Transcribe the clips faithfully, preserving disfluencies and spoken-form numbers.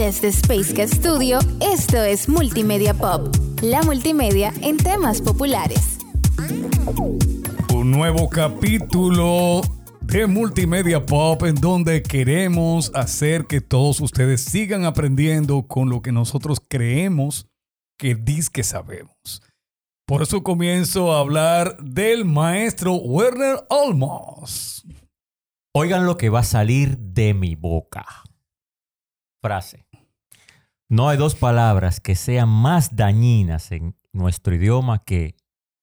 Desde SpaceCast Studio, esto es Multimedia Pop, la multimedia en temas populares. Un nuevo capítulo de Multimedia Pop en donde queremos hacer que todos ustedes sigan aprendiendo con lo que nosotros creemos que dizque sabemos. Por eso comienzo a hablar del maestro Werner Almos. Oigan lo que va a salir de mi boca. Frase. No hay dos palabras que sean más dañinas en nuestro idioma que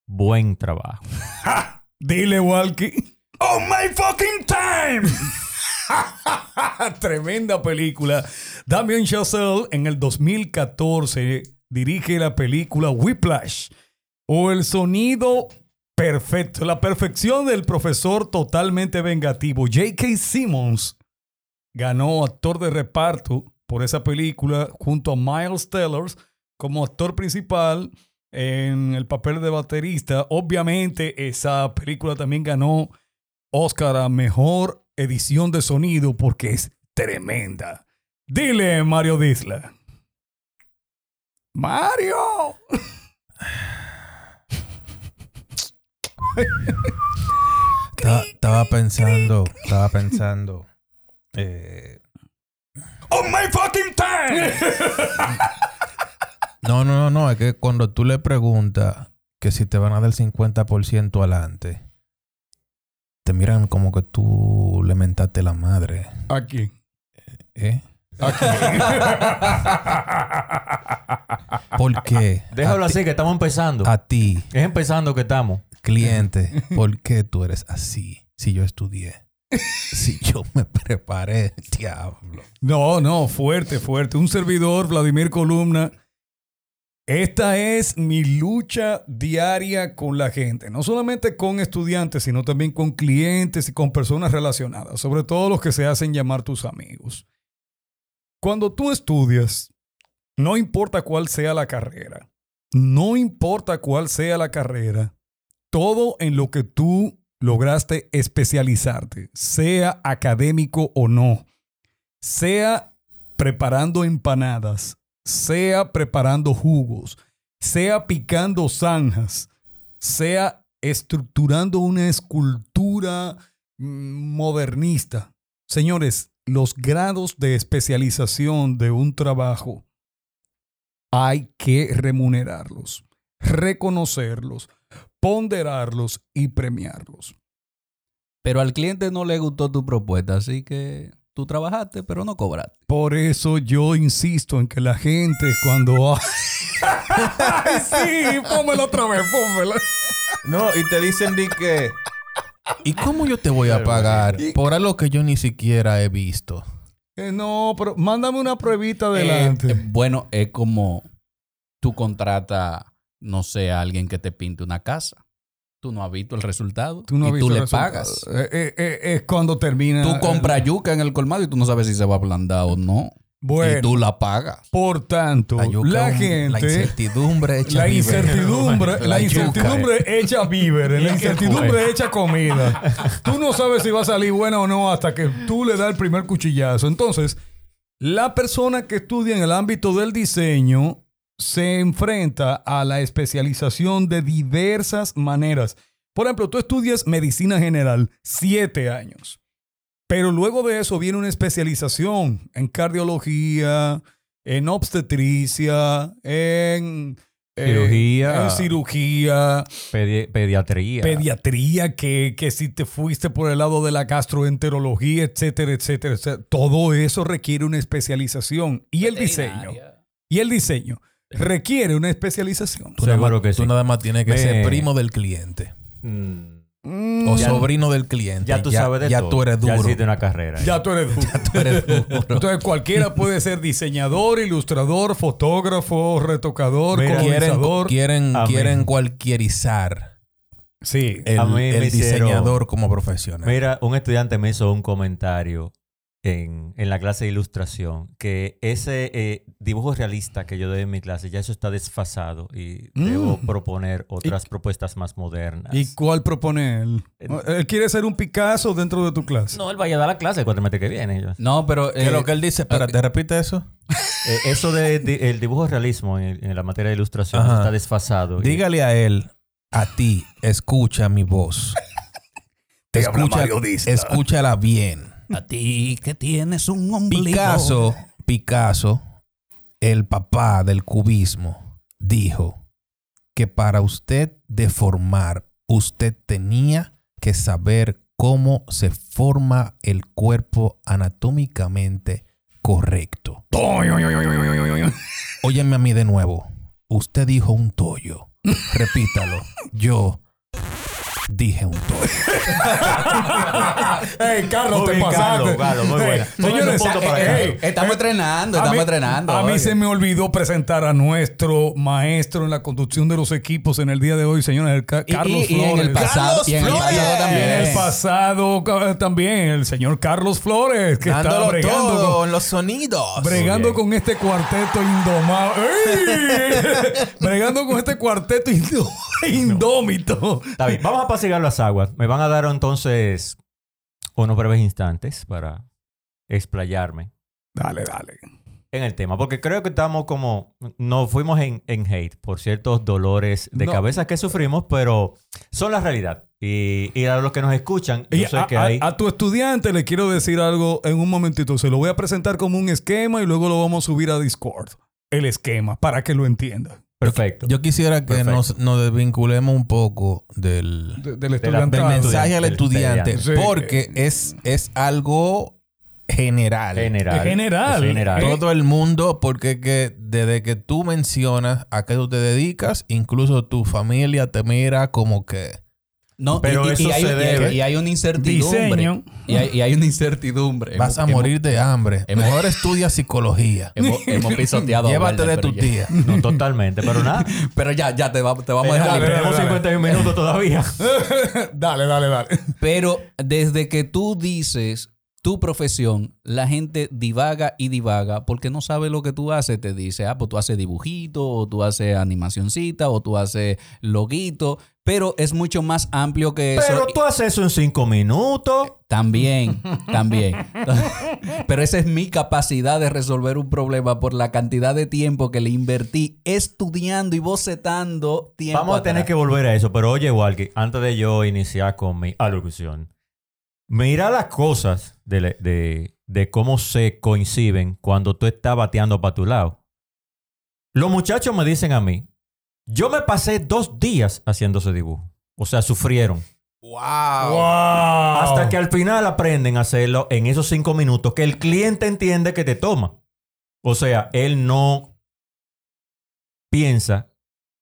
buen trabajo. ¡Ja! Dile, Walkie. ¡Oh, my fucking time! Tremenda película. Damien Chazelle en el dos mil catorce dirige la película Whiplash o El sonido perfecto. La perfección del profesor totalmente vengativo. J K. Simmons ganó actor de reparto por esa película junto a Miles Teller como actor principal en el papel de baterista. Obviamente, esa película también ganó Oscar a Mejor Edición de Sonido porque es tremenda. Dile, Mario Disla. ¡Mario! Estaba pensando, estaba pensando... Eh... ¡Oh, my fucking time! No, no, no, no. Es que cuando tú le preguntas que si te van a dar el cincuenta por ciento adelante, te miran como que tú le mentaste la madre. ¿A quién? ¿Eh? ¿A quién? ¿Por qué? Déjalo así, que estamos empezando. A ti. Es empezando que estamos. Cliente, ¿por qué tú eres así si yo estudié? Si yo me preparé, diablo. No, no, fuerte, fuerte. Un servidor, Vladimir Columna. Esta es mi lucha diaria con la gente. No solamente con estudiantes, sino también con clientes y con personas relacionadas. Sobre todo los que se hacen llamar tus amigos. Cuando tú estudias, no importa cuál sea la carrera. No importa cuál sea la carrera. Todo en lo que tú lograste especializarte, sea académico o no, sea preparando empanadas, sea preparando jugos, sea picando zanjas, sea estructurando una escultura modernista. Señores, los grados de especialización de un trabajo hay que remunerarlos, reconocerlos, ponderarlos y premiarlos. Pero al cliente no le gustó tu propuesta, así que tú trabajaste, pero no cobraste. Por eso yo insisto en que la gente cuando... ¡Ay, sí! Pónmelo otra vez, pónmelo. No, y te dicen de que... ¿Y cómo yo te voy a pagar por algo que yo ni siquiera he visto? Eh, no, pero mándame una pruebita adelante. Eh, eh, bueno, es como tú contratas... No sé, alguien que te pinte una casa. Tú no has visto el resultado. Tú no has y visto tú le resultado. Pagas. Es eh, eh, eh, cuando termina. Tú compras el... yuca en el colmado y tú no sabes si se va a ablandar o no. Bueno. Y tú la pagas. Por tanto, la, yuca, la gente. La incertidumbre hecha la incertidumbre, víver. La incertidumbre hecha víveres. La incertidumbre hecha comida. Tú no sabes si va a salir buena o no hasta que tú le das el primer cuchillazo. Entonces, la persona que estudia en el ámbito del diseño se enfrenta a la especialización de diversas maneras. Por ejemplo, tú estudias medicina general siete años, pero luego de eso viene una especialización en cardiología, en obstetricia, en cirugía, eh, en cirugía pedi- pediatría, pediatría que, que si te fuiste por el lado de la gastroenterología, etcétera, etcétera, etcétera. Todo eso requiere una especialización y el diseño, y el diseño. Requiere una especialización. Tú, nada más, que sí. tú nada más tienes que Me... ser primo del cliente. Mm. O ya, sobrino del cliente. Ya tú ya, sabes de ya todo. Ya tú eres duro. Ya hiciste una carrera. Ya, ya tú eres duro. Ya tú eres duro. Entonces cualquiera puede ser diseñador, ilustrador, fotógrafo, retocador, Mira, comenzador. Quieren, quieren, quieren cualquierizar. Sí, el, el diseñador hicieron, como profesional. Mira, un estudiante me hizo un comentario En, en la clase de ilustración, que ese eh, dibujo realista que yo doy en mi clase, ya eso está desfasado y mm. debo proponer otras y, propuestas más modernas. ¿Y cuál propone él? Eh, ¿Él quiere ser un Picasso dentro de tu clase? No, él vaya a dar la clase el cuatrimestre que viene. Yo. No, pero... Eh, ¿Qué es lo que él dice? Espérate, ¿repite eso? Eh, eso de, de el dibujo realismo en, en la materia de ilustración Ajá. está desfasado. Dígale y... a él, a ti, escucha mi voz. Te escucha, escúchala bien. A ti que tienes un ombligo. Picasso, Picasso, el papá del cubismo, dijo que para usted deformar, usted tenía que saber cómo se forma el cuerpo anatómicamente correcto. Óyeme a mí de nuevo. Usted dijo un toyo. Repítalo. Yo dije un toyo. ¡Ey, Carlos, muy te bien, pasaste! Carlos, Carlos, muy buena. Señores, eh, eh, estamos eh, entrenando, estamos mí, entrenando. A hoy. mí se me olvidó presentar a nuestro maestro en la conducción de los equipos en el día de hoy, señores, Carlos Flores. Y en el pasado también. En el pasado también, el señor Carlos Flores, que Dándolo está bregando todo, con los sonidos. Bregando con este cuarteto indomado. Bregando con este cuarteto indómito. Está bien, vamos a a las aguas. Me van a dar entonces unos breves instantes para explayarme. Dale, dale. En el tema, porque creo que estamos como... Nos fuimos en, en hate por ciertos dolores de no. cabeza que sufrimos, pero son la realidad. Y, y a los que nos escuchan, yo sé a, que hay... A, a tu estudiante le quiero decir algo en un momentito. Se lo voy a presentar como un esquema y luego lo vamos a subir a Discord. El esquema, para que lo entienda. Perfecto. Yo, yo quisiera que nos, nos desvinculemos un poco del, de, del, estudiante, de la, del mensaje al estudiante, estudiante. porque es, es algo general. General. general. general. Todo el mundo, porque que desde que tú mencionas a qué tú te dedicas, incluso tu familia te mira como que... No, pero y, eso y, y hay, se debe. Y hay una incertidumbre. Diseño. Y hay, y hay una incertidumbre. Vas a hemos, morir de hambre. Hemos, Mejor estudia psicología. Hemos, hemos pisoteado. Llévate Valder, de tu tía. Ya. No, totalmente, pero nada. Pero ya, ya te, va, te vamos eh, a dejar. Tenemos cincuenta y un minutos todavía. Dale, dale, dale. Pero desde que tú dices tu profesión, la gente divaga y divaga porque no sabe lo que tú haces. Te dice, ah, pues tú haces dibujito, o tú haces animacioncita, o tú haces loguito. Pero es mucho más amplio que eso. Pero tú haces eso en cinco minutos. También, también. Pero esa es mi capacidad de resolver un problema por la cantidad de tiempo que le invertí estudiando y bocetando tiempo Vamos atrás. a tener que volver a eso. Pero oye, Walkie, antes de yo iniciar con mi alocución, mira las cosas de, de, de cómo se coinciden cuando tú estás bateando para tu lado. Los muchachos me dicen a mí, yo me pasé dos días haciendo ese dibujo. O sea, sufrieron. Wow. ¡Wow! Hasta que al final aprenden a hacerlo en esos cinco minutos que el cliente entiende que te toma. O sea, él no piensa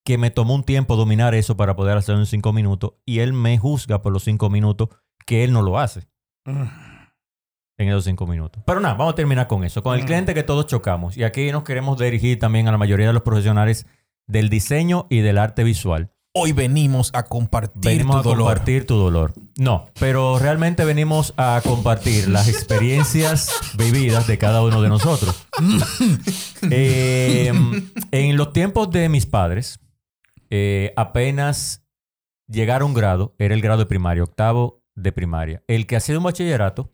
que me tomó un tiempo dominar eso para poder hacerlo en cinco minutos y él me juzga por los cinco minutos que él no lo hace. Mm. En esos cinco minutos. Pero nada, vamos a terminar con eso. Con el mm. cliente que todos chocamos. Y aquí nos queremos dirigir también a la mayoría de los profesionales del diseño y del arte visual. Hoy venimos a compartir venimos tu a dolor. compartir tu dolor. No, pero realmente venimos a compartir las experiencias vividas de cada uno de nosotros. Eh, en los tiempos de mis padres, eh, apenas llegar a un grado, era el grado de primaria, octavo de primaria. El que hacía un bachillerato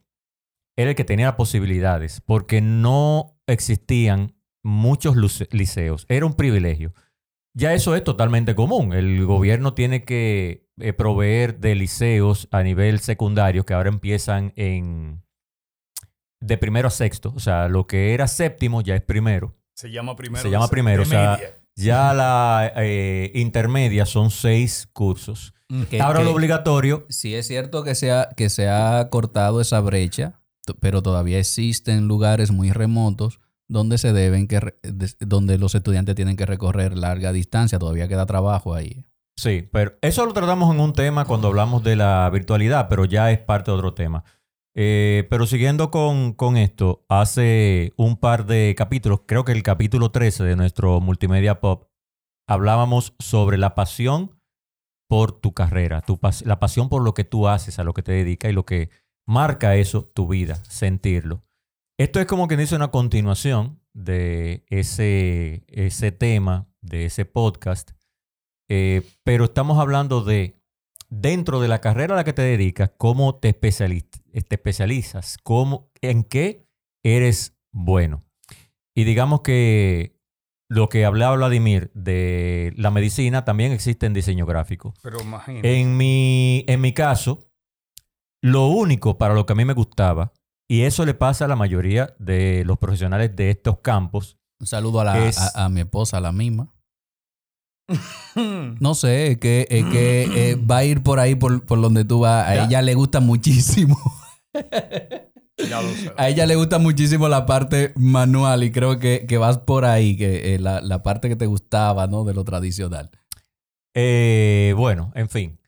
era el que tenía posibilidades, porque no existían muchos liceos. Era un privilegio. Ya eso es totalmente común. El gobierno tiene que eh, proveer de liceos a nivel secundario que ahora empiezan en de primero a sexto. O sea, lo que era séptimo ya es primero. Se llama primero. Se llama primero. O sea, ya la eh, intermedia son seis cursos. Que, ahora que, lo obligatorio. Sí, es cierto que se ha, que se ha cortado esa brecha, t- pero todavía existen lugares muy remotos donde se deben que re- donde los estudiantes tienen que recorrer larga distancia. Todavía queda trabajo ahí. Sí, pero eso lo tratamos en un tema cuando hablamos de la virtualidad, pero ya es parte de otro tema. Eh, pero siguiendo con, con esto, hace un par de capítulos, creo que el capítulo trece de nuestro Multimedia Pop, hablábamos sobre la pasión por tu carrera, tu pas- la pasión por lo que tú haces, a lo que te dedicas y lo que marca eso, tu vida, sentirlo. Esto es como quien dice una continuación de ese, ese tema, de ese podcast. Eh, pero estamos hablando de, dentro de la carrera a la que te dedicas, cómo te, especializ- te especializas, cómo, en qué eres bueno. Y Y digamos que lo que hablaba Vladimir de la medicina también existe en diseño gráfico. Pero imagínate. En mi, en mi caso, lo único para lo que a mí me gustaba, y eso le pasa a la mayoría de los profesionales de estos campos. Un saludo a, la, es, a, a mi esposa, a la misma. No sé, es que, es que eh, va a ir por ahí, por, por donde tú vas. A ya. ella le gusta muchísimo. Ya lo sé. A ella le gusta muchísimo la parte manual y creo que, que vas por ahí, que eh, la, la parte que te gustaba, ¿no? De lo tradicional. Eh, bueno, en fin.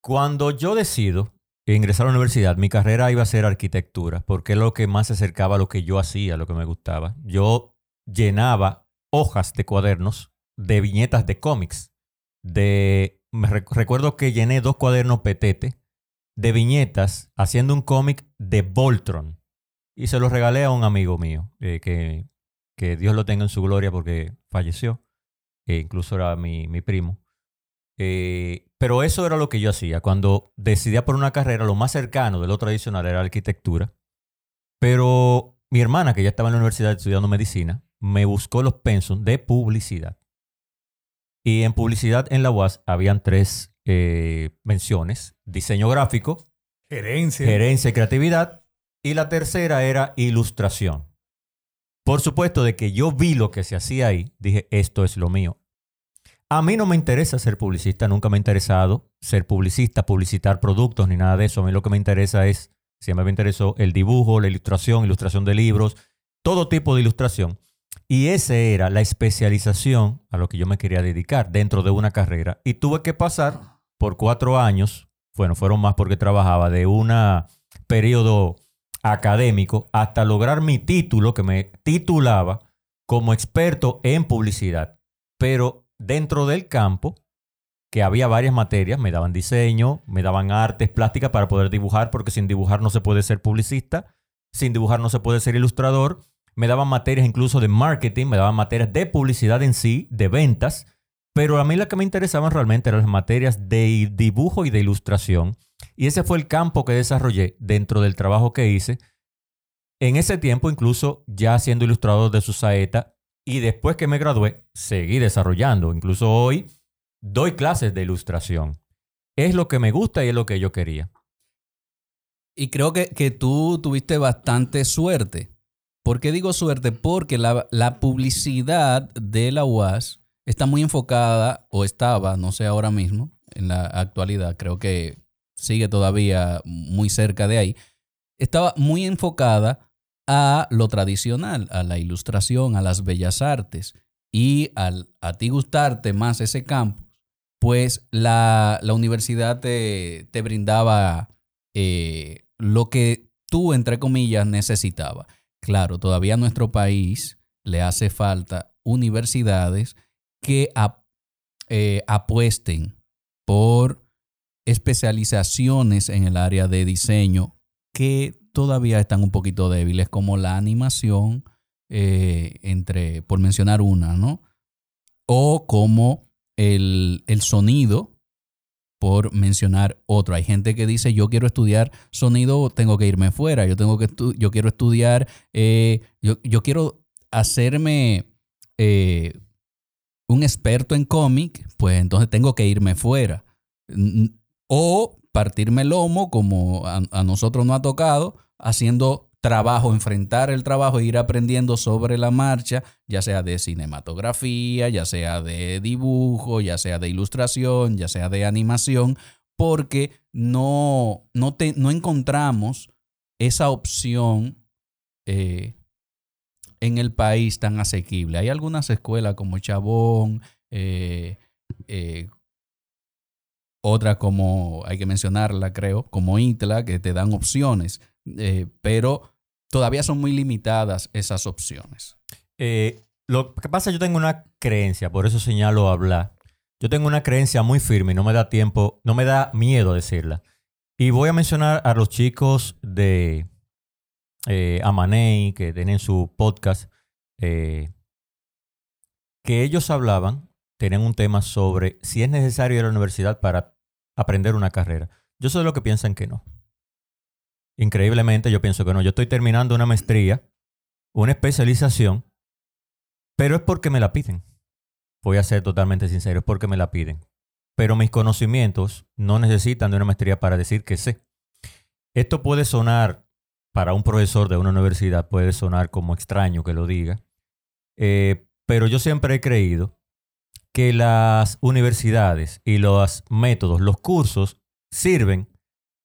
Cuando yo decido ingresar a la universidad, mi carrera iba a ser arquitectura, porque es lo que más se acercaba a lo que yo hacía, a lo que me gustaba. Yo llenaba hojas de cuadernos de viñetas de cómics. De, me recuerdo que llené dos cuadernos petete de viñetas haciendo un cómic de Voltron. Y se los regalé a un amigo mío, eh, que, que Dios lo tenga en su gloria porque falleció. Eh, incluso era mi, mi primo. Eh, pero eso era lo que yo hacía. Cuando decidía por una carrera, lo más cercano de lo tradicional era arquitectura. Pero mi hermana, que ya estaba en la universidad estudiando medicina, me buscó los pensum de publicidad. Y en publicidad en la U A S habían tres eh, menciones. Diseño gráfico, gerencia. gerencia y creatividad. Y la tercera era ilustración. Por supuesto, de que yo vi lo que se hacía ahí, dije, esto es lo mío. A mí no me interesa ser publicista, nunca me ha interesado ser publicista, publicitar productos ni nada de eso. A mí lo que me interesa es, siempre me interesó el dibujo, la ilustración, ilustración de libros, todo tipo de ilustración. Y esa era la especialización a lo que yo me quería dedicar dentro de una carrera. Y tuve que pasar por cuatro años, bueno, fueron más porque trabajaba, de un periodo académico hasta lograr mi título, que me titulaba como experto en publicidad. Pero dentro del campo, que había varias materias, me daban diseño, me daban artes plásticas para poder dibujar, porque sin dibujar no se puede ser publicista, sin dibujar no se puede ser ilustrador. Me daban materias incluso de marketing, me daban materias de publicidad en sí, de ventas. Pero a mí las que me interesaban realmente eran las materias de dibujo y de ilustración. Y ese fue el campo que desarrollé dentro del trabajo que hice. En ese tiempo, incluso ya siendo ilustrador de Susaeta, y después que me gradué, seguí desarrollando. Incluso hoy doy clases de ilustración. Es lo que me gusta y es lo que yo quería. Y creo que, que tú tuviste bastante suerte. ¿Por qué digo suerte? Porque la, la publicidad de la U A S está muy enfocada, o estaba, no sé ahora mismo, en la actualidad, creo que sigue todavía muy cerca de ahí, estaba muy enfocada a lo tradicional, a la ilustración, a las bellas artes. Y al a ti gustarte más ese campo, pues la, la universidad te, te brindaba eh, lo que tú, entre comillas, necesitabas. Claro, todavía a nuestro país le hace falta universidades que ap- eh, apuesten por especializaciones en el área de diseño que todavía están un poquito débiles, como la animación, eh, entre, por mencionar una, ¿no? O como el, el sonido, por mencionar otro. Hay gente que dice, yo quiero estudiar sonido, tengo que irme fuera. Yo tengo que estu- yo quiero estudiar, eh, yo, yo quiero hacerme eh, un experto en cómic, pues entonces tengo que irme fuera. O partirme el lomo, como a, a nosotros nos ha tocado, haciendo trabajo, enfrentar el trabajo e ir aprendiendo sobre la marcha, ya sea de cinematografía, ya sea de dibujo, ya sea de ilustración, ya sea de animación, porque no, no, te, no encontramos esa opción eh, en el país tan asequible. Hay algunas escuelas como Chabón, eh, eh, otras como, hay que mencionarla creo, como I T L A, que te dan opciones. Eh, pero todavía son muy limitadas esas opciones. Eh, lo que pasa, yo tengo una creencia, por eso señalo hablar. Yo tengo una creencia muy firme y no me da tiempo, no me da miedo decirla. Y voy a mencionar a los chicos de eh, Amanei, que tienen su podcast, eh, que ellos hablaban, tenían un tema sobre si es necesario ir a la universidad para aprender una carrera. Yo soy de los que piensan que no. Increíblemente yo pienso que no. Yo estoy terminando una maestría, una especialización Pero es porque me la piden. Voy a ser totalmente sincero, es porque me la piden. Pero mis conocimientos no necesitan de una maestría para decir que sé. Esto puede sonar, para un profesor de una universidad, puede sonar como extraño que lo diga. Eh, pero yo siempre he creído que las universidades y los métodos, los cursos, sirven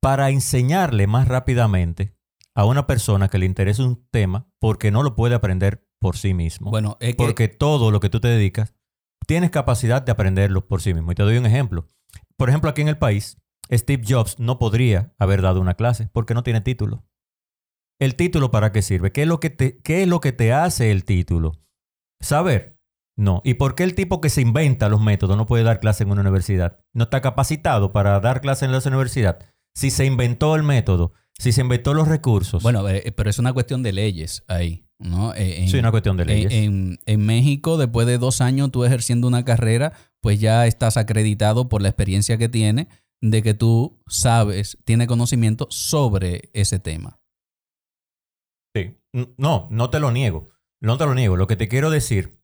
para enseñarle más rápidamente a una persona que le interesa un tema porque no lo puede aprender por sí mismo. Bueno, es que... Porque todo lo que tú te dedicas, tienes capacidad de aprenderlo por sí mismo. Y te doy un ejemplo. Por ejemplo, aquí en el país, Steve Jobs no podría haber dado una clase porque no tiene título. ¿El título para qué sirve? ¿Qué es lo que te, qué es lo que te hace el título? Saber. No. ¿Y por qué el tipo que se inventa los métodos no puede dar clase en una universidad? No está capacitado para dar clase en la universidad. Si se inventó el método, si se inventó los recursos. Bueno, eh, pero es una cuestión de leyes ahí, ¿no? Eh, en, sí, una cuestión de leyes. En, en, en México, después de dos años tú ejerciendo una carrera, pues ya estás acreditado por la experiencia que tienes de que tú sabes, tienes conocimiento sobre ese tema. Sí. No, no te lo niego. No te lo niego. Lo que te quiero decir...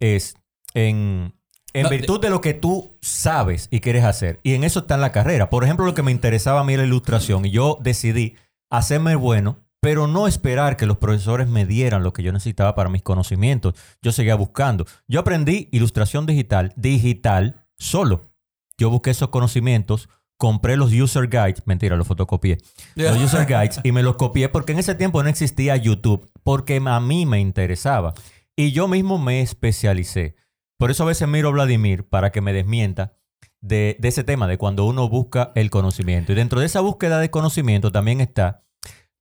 es en, en no, virtud de lo que tú sabes y quieres hacer. Y en eso está en la carrera. Por ejemplo, lo que me interesaba a mí era la ilustración. Y yo decidí hacerme bueno, pero no esperar que los profesores me dieran lo que yo necesitaba para mis conocimientos. Yo seguía buscando. Yo aprendí ilustración digital, digital solo. Yo busqué esos conocimientos, compré los user guides. Mentira, los fotocopié. Yeah. Los user guides y me los copié porque en ese tiempo no existía YouTube. Porque a mí me interesaba. Y yo mismo me especialicé. Por eso a veces miro a Vladimir para que me desmienta de, de ese tema, de cuando uno busca el conocimiento. Y dentro de esa búsqueda de conocimiento también está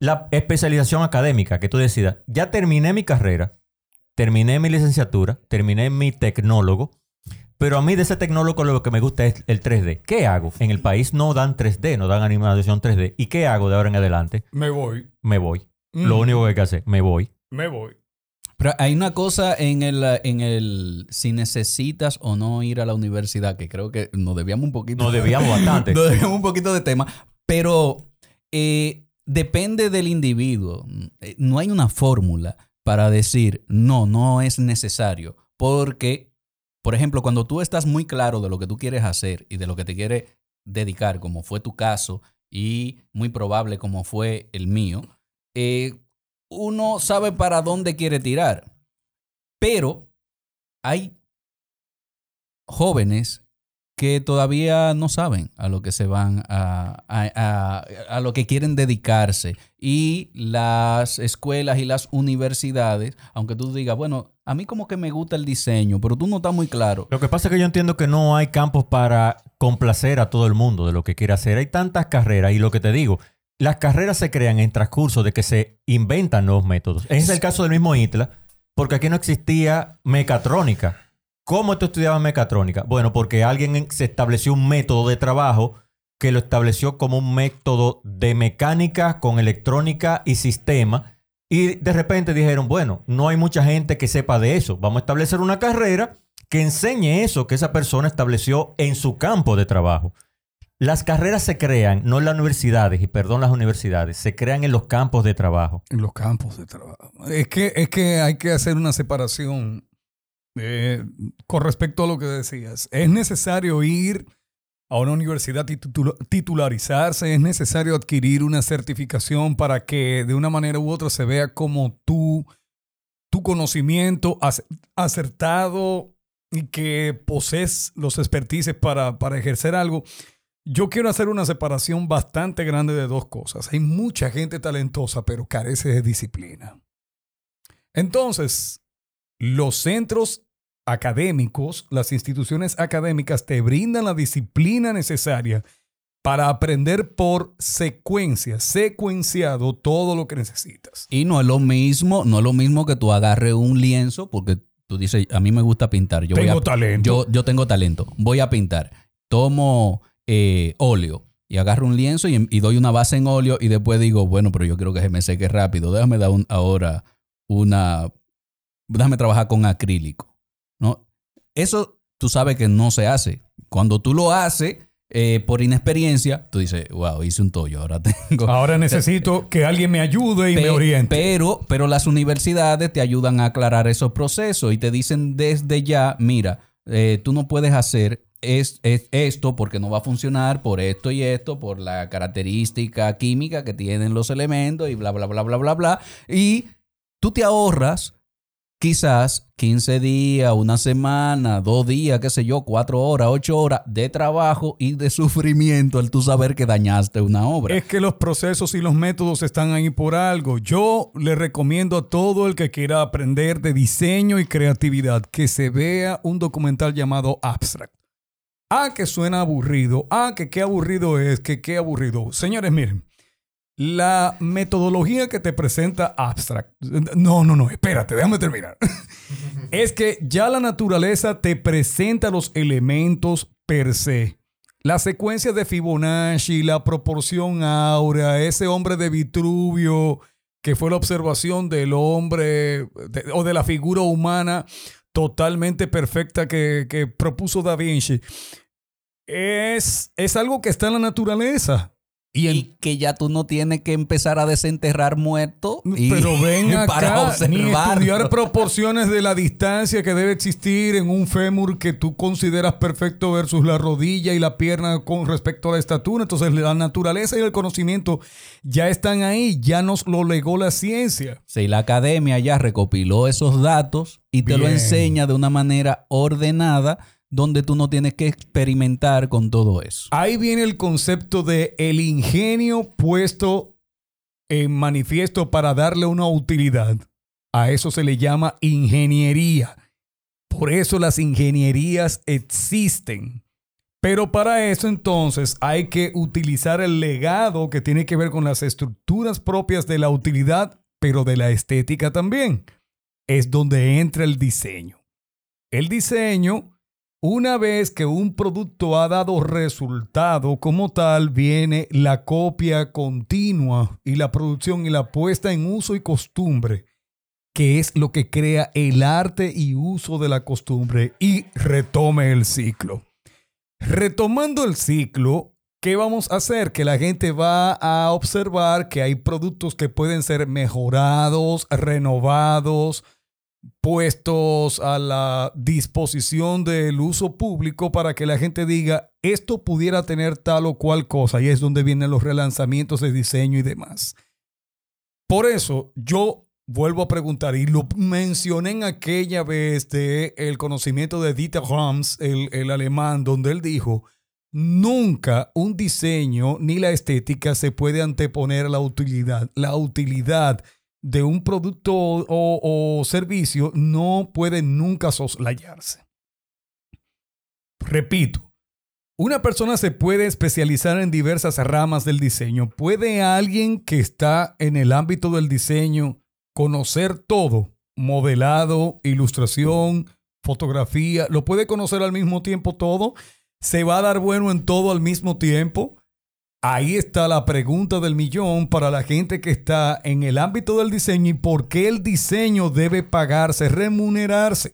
la especialización académica, que tú decidas, ya terminé mi carrera, terminé mi licenciatura, terminé mi tecnólogo, pero a mí de ese tecnólogo lo que me gusta es el tres D. ¿Qué hago? En el país no dan tres D, no dan animación tres D. ¿Y qué hago de ahora en adelante? Me voy. Me voy. Mm. Lo único que hay que hacer, me voy. Me voy. Pero hay una cosa en el, en el si necesitas o no ir a la universidad, que creo que nos debíamos un poquito. Nos debíamos bastante. Nos debíamos un poquito de tema. Pero eh, depende del individuo. No hay una fórmula para decir no, no es necesario. Porque, por ejemplo, cuando tú estás muy claro de lo que tú quieres hacer y de lo que te quieres dedicar, como fue tu caso y muy probable como fue el mío, eh, uno sabe para dónde quiere tirar, pero hay jóvenes que todavía no saben a lo que se van a, a, a, a lo que quieren dedicarse. Y las escuelas y las universidades, aunque tú digas, bueno, a mí como que me gusta el diseño, pero tú no estás muy claro. Lo que pasa es que yo entiendo que no hay campos para complacer a todo el mundo de lo que quiere hacer. Hay tantas carreras y lo que te digo... Las carreras se crean en transcurso de que se inventan nuevos métodos. Ese es el caso del mismo I T L A, porque aquí no existía mecatrónica. ¿Cómo tú estudiabas mecatrónica? Bueno, porque alguien se estableció un método de trabajo que lo estableció como un método de mecánica con electrónica y sistema. Y de repente dijeron, bueno, no hay mucha gente que sepa de eso. Vamos a establecer una carrera que enseñe eso que esa persona estableció en su campo de trabajo. Las carreras se crean, no en las universidades, y perdón, las universidades, se crean en los campos de trabajo. En los campos de trabajo. Es que, es que hay que hacer una separación eh, con respecto a lo que decías. Es necesario ir a una universidad y titula- titularizarse, es necesario adquirir una certificación para que de una manera u otra se vea como tú, tu conocimiento acertado y que posees los expertices para, para ejercer algo. Yo quiero hacer una separación bastante grande de dos cosas. Hay mucha gente talentosa, pero carece de disciplina. Entonces, los centros académicos, las instituciones académicas te brindan la disciplina necesaria para aprender por secuencia, secuenciado todo lo que necesitas. Y no es lo mismo, no es lo mismo que tú agarres un lienzo porque tú dices, a mí me gusta pintar. Yo tengo voy a, talento. Yo, yo tengo talento. Voy a pintar. Tomo... Eh, óleo y agarro un lienzo y, y doy una base en óleo y después digo, bueno, pero yo creo que se me seque rápido, déjame dar un, ahora una déjame trabajar con acrílico, ¿no? Eso tú sabes que no se hace. Cuando tú lo haces Eh, por inexperiencia, tú dices, wow, hice un tollo, ahora tengo... Ahora necesito que alguien me ayude y Pe- me oriente. Pero, pero las universidades te ayudan a aclarar esos procesos y te dicen desde ya, mira, eh, tú no puedes hacer es, es, esto porque no va a funcionar por esto y esto, por la característica química que tienen los elementos y bla, bla, bla, bla, bla, bla. Y tú te ahorras quizás quince días, una semana, dos días, qué sé yo, cuatro horas, ocho horas de trabajo y de sufrimiento al tú saber que dañaste una obra. Es que los procesos y los métodos están ahí por algo. Yo le recomiendo a todo el que quiera aprender de diseño y creatividad que se vea un documental llamado Abstract. Ah, que suena aburrido. Ah, que qué aburrido es, que qué aburrido. Señores, miren. La metodología que te presenta Abstract. No, no, no, espérate, déjame terminar. Es que ya la naturaleza te presenta los elementos per se. La secuencia de Fibonacci, la proporción áurea, ese hombre de Vitruvio, que fue la observación del hombre de, o de la figura humana totalmente perfecta que, que propuso Da Vinci. Es, es algo que está en la naturaleza. Y, en, y que ya tú no tienes que empezar a desenterrar muertos. Pero ven acá, ni estudiar proporciones de la distancia que debe existir en un fémur que tú consideras perfecto versus la rodilla y la pierna con respecto a la estatura. Entonces la naturaleza y el conocimiento ya están ahí, ya nos lo legó la ciencia. Sí, la academia ya recopiló esos datos y te Bien. Lo enseña de una manera ordenada, donde tú no tienes que experimentar con todo eso. Ahí viene el concepto de el ingenio puesto en manifiesto para darle una utilidad. A eso se le llama ingeniería. Por eso las ingenierías existen. Pero para eso entonces hay que utilizar el legado que tiene que ver con las estructuras propias de la utilidad, pero de la estética también. Es donde entra el diseño. El diseño... Una vez que un producto ha dado resultado como tal, viene la copia continua y la producción y la puesta en uso y costumbre, que es lo que crea el arte y uso de la costumbre y retome el ciclo. Retomando el ciclo, ¿qué vamos a hacer? Que la gente va a observar que hay productos que pueden ser mejorados, renovados, puestos a la disposición del uso público para que la gente diga esto pudiera tener tal o cual cosa, y es donde vienen los relanzamientos de diseño y demás. Por eso yo vuelvo a preguntar, y lo mencioné en aquella vez de el conocimiento de Dieter Rams, el, el alemán, donde él dijo nunca un diseño ni la estética se puede anteponer a la utilidad. La utilidad de un producto o, o servicio no puede nunca soslayarse. Repito, una persona se puede especializar en diversas ramas del diseño. ¿Puede alguien que está en el ámbito del diseño conocer todo? Modelado, ilustración, fotografía. ¿Lo puede conocer al mismo tiempo todo? ¿Se va a dar bueno en todo al mismo tiempo? Ahí está la pregunta del millón para la gente que está en el ámbito del diseño y por qué el diseño debe pagarse, remunerarse.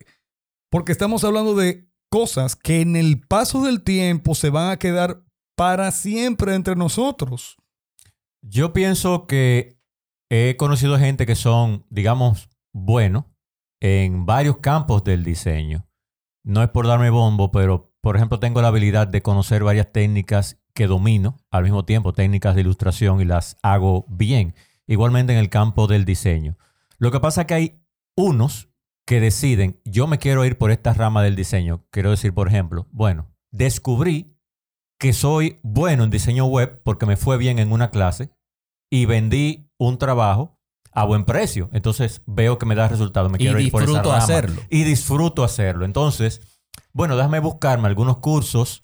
Porque estamos hablando de cosas que en el paso del tiempo se van a quedar para siempre entre nosotros. Yo pienso que he conocido gente que son, digamos, buenos en varios campos del diseño. No es por darme bombo, pero por ejemplo tengo la habilidad de conocer varias técnicas que domino, al mismo tiempo técnicas de ilustración, y las hago bien. Igualmente en el campo del diseño. Lo que pasa es que hay unos que deciden, yo me quiero ir por esta rama del diseño. Quiero decir, por ejemplo, bueno, descubrí que soy bueno en diseño web porque me fue bien en una clase y vendí un trabajo a buen precio. Entonces veo que me da resultado. Me quiero ir por esa rama. Y disfruto hacerlo. Y disfruto hacerlo. Entonces, bueno, déjame buscarme algunos cursos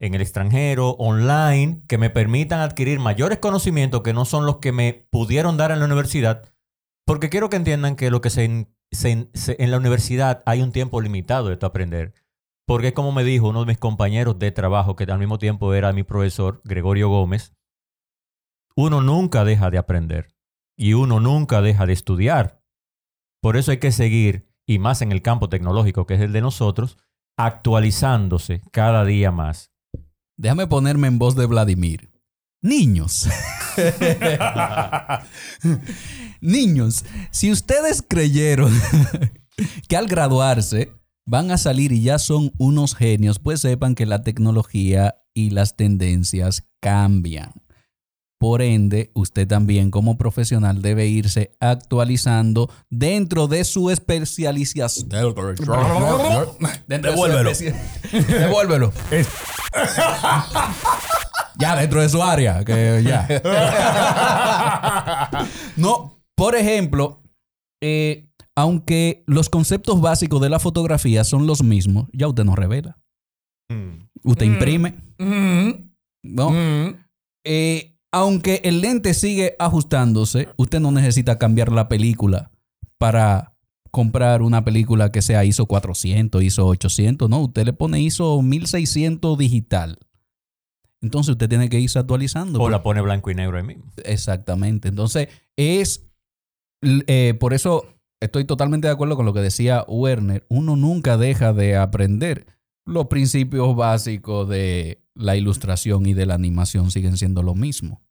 en el extranjero, online, que me permitan adquirir mayores conocimientos que no son los que me pudieron dar en la universidad, porque quiero que entiendan que lo que se, se, se, en la universidad hay un tiempo limitado de tu aprender, porque como me dijo uno de mis compañeros de trabajo, que al mismo tiempo era mi profesor, Gregorio Gómez, uno nunca deja de aprender y uno nunca deja de estudiar. Por eso hay que seguir, y más en el campo tecnológico, que es el de nosotros, actualizándose cada día más. Déjame ponerme en voz de Vladimir. Niños. Niños, si ustedes creyeron que al graduarse van a salir y ya son unos genios, pues sepan que la tecnología y las tendencias cambian. Por ende, usted también como profesional debe irse actualizando dentro de su especialización. Devuélvelo. De especia... Devuélvelo. Es... Ya, dentro de su área. Que ya. No, por ejemplo, eh, aunque los conceptos básicos de la fotografía son los mismos, ya usted nos revela. Mm. Usted mm. imprime. Mm. ¿No? Mm. Eh... Aunque el lente sigue ajustándose, usted no necesita cambiar la película para comprar una película que sea I S O cuatrocientos, I S O ochocientos. No, usted le pone I S O mil seiscientos digital. Entonces usted tiene que irse actualizando. O la pone blanco y negro ahí mismo. Exactamente. Entonces es... Eh, por eso estoy totalmente de acuerdo con lo que decía Werner. Uno nunca deja de aprender. Los principios básicos de... la ilustración y de la animación siguen siendo lo mismo.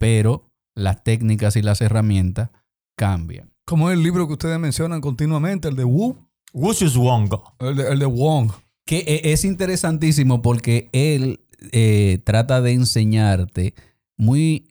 Pero las técnicas y las herramientas cambian. Como el libro que ustedes mencionan continuamente, el de Wu. Wucius Wong. El de, el de Wong. Que es interesantísimo porque él eh, trata de enseñarte muy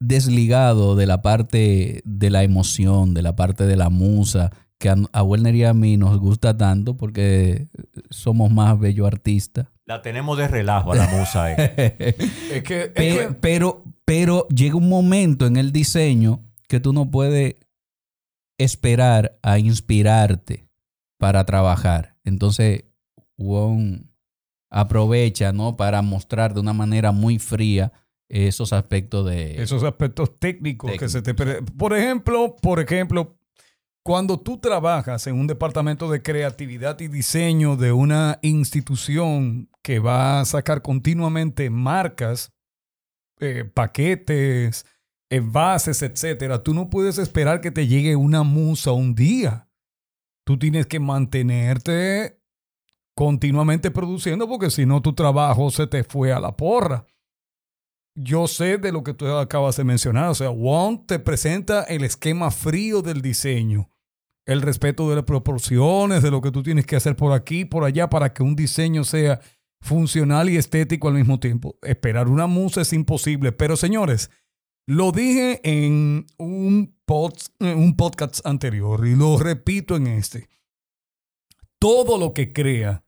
desligado de la parte de la emoción, de la parte de la musa, que a, a Werner y a mí nos gusta tanto porque somos más bellos artistas. La tenemos de relajo a la musa. Eh. es que, es pero, que... pero, pero llega un momento en el diseño que tú no puedes esperar a inspirarte para trabajar. Entonces, Wong aprovecha, ¿no?, para mostrar de una manera muy fría esos aspectos de... Esos aspectos técnicos, técnicos. que se te... Por ejemplo, por ejemplo, cuando tú trabajas en un departamento de creatividad y diseño de una institución que va a sacar continuamente marcas, eh, paquetes, envases, etcétera, tú no puedes esperar que te llegue una musa un día. Tú tienes que mantenerte continuamente produciendo porque si no tu trabajo se te fue a la porra. Yo sé de lo que tú acabas de mencionar. O sea, Wong te presenta el esquema frío del diseño. El respeto de las proporciones, de lo que tú tienes que hacer por aquí, por allá, para que un diseño sea funcional y estético al mismo tiempo. Esperar una musa es imposible. Pero, señores, lo dije en un, pod, en un podcast anterior y lo repito en este. Todo lo que crea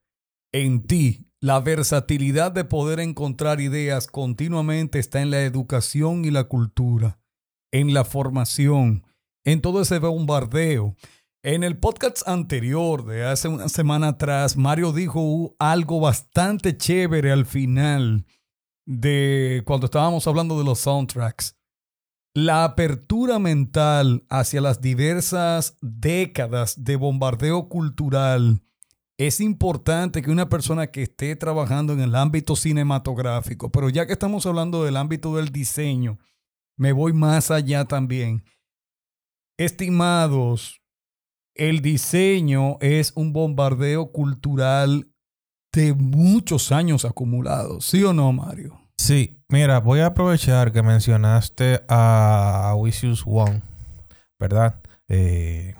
en ti la versatilidad de poder encontrar ideas continuamente está en la educación y la cultura, en la formación, en todo ese bombardeo. En el podcast anterior de hace una semana atrás, Mario dijo algo bastante chévere al final de cuando estábamos hablando de los soundtracks. La apertura mental hacia las diversas décadas de bombardeo cultural. Es importante que una persona que esté trabajando en el ámbito cinematográfico, pero ya que estamos hablando del ámbito del diseño, me voy más allá también. Estimados, el diseño es un bombardeo cultural de muchos años acumulados. ¿Sí o no, Mario? Sí. Mira, voy a aprovechar que mencionaste a Wucius Wong, ¿verdad? Eh...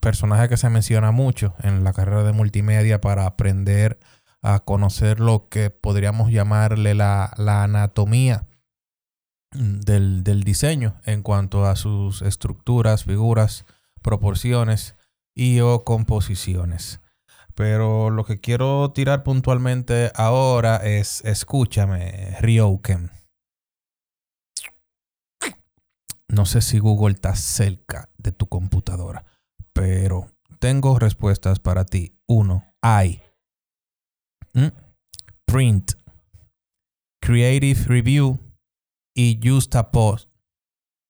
personaje que se menciona mucho en la carrera de multimedia para aprender a conocer lo que podríamos llamarle la, la anatomía del, del diseño en cuanto a sus estructuras, figuras, proporciones y o composiciones. Pero lo que quiero tirar puntualmente ahora es, escúchame, Ryouken. No sé si Google está cerca de tu computadora. Pero tengo respuestas para ti. Uno, I. ¿Mm? Print. Creative Review. Y Juxtapost.